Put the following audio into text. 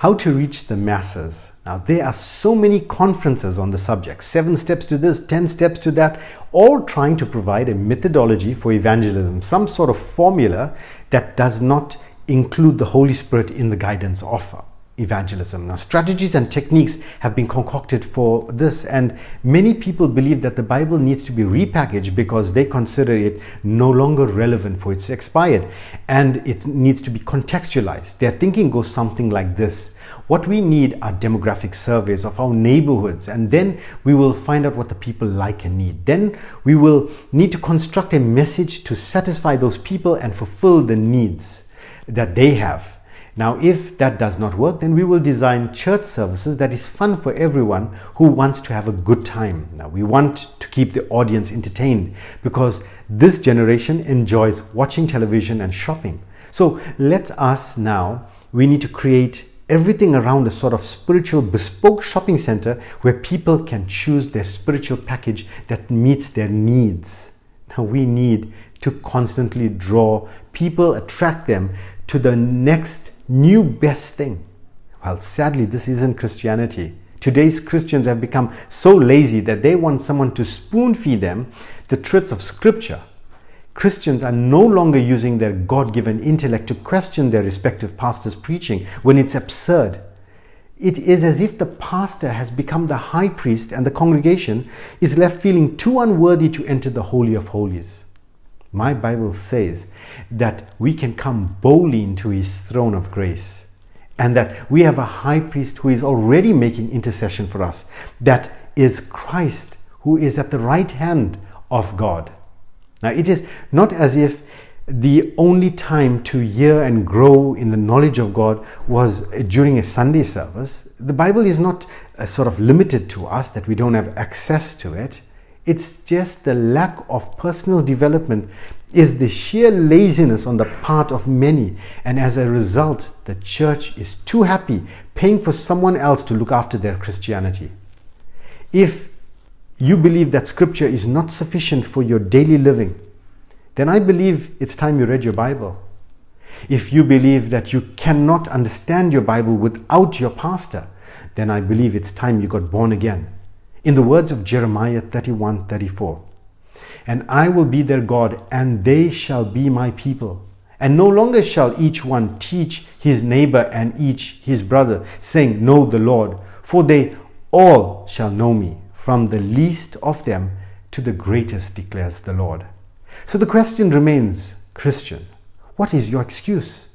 How to reach the masses. Now there are so many conferences on the subject, 7 steps to this, 10 steps to that, all trying to provide a methodology for evangelism, some sort of formula that does not include the Holy Spirit in the guidance of evangelism. Now strategies and techniques have been concocted for this, and many people believe that the Bible needs to be repackaged because they consider it no longer relevant, for it's expired and it needs to be contextualized. Their thinking goes something like this: what we need are demographic surveys of our neighborhoods, and then we will find out what the people like and need. Then we will need to construct a message to satisfy those people and fulfill the needs that they have. Now, if that does not work, then we will design church services that is fun for everyone who wants to have a good time. Now, we want to keep the audience entertained because this generation enjoys watching television and shopping. So let us now, we need to create everything around a sort of spiritual bespoke shopping center where people can choose their spiritual package that meets their needs. Now, we need to constantly draw people, attract them to the next new best thing. Well, sadly, this isn't Christianity. Today's Christians have become so lazy that they want someone to spoon-feed them the truths of Scripture. Christians are no longer using their God-given intellect to question their respective pastors' preaching when it's absurd. It is as if the pastor has become the high priest and the congregation is left feeling too unworthy to enter the Holy of Holies. My Bible says that we can come boldly into His throne of grace, and that we have a high priest who is already making intercession for us. That is Christ, who is at the right hand of God. Now, it is not as if the only time to hear and grow in the knowledge of God was during a Sunday service. The Bible is not sort of limited to us that we don't have access to it. It's just the lack of personal development is the sheer laziness on the part of many, and as a result, the church is too happy paying for someone else to look after their Christianity. If you believe that Scripture is not sufficient for your daily living, then I believe it's time you read your Bible. If you believe that you cannot understand your Bible without your pastor, then I believe it's time you got born again. In the words of Jeremiah 31:34, "And I will be their God, and they shall be my people. And no longer shall each one teach his neighbor and each his brother, saying, 'Know the Lord,' for they all shall know me, from the least of them to the greatest, declares the Lord." So the question remains, Christian, what is your excuse?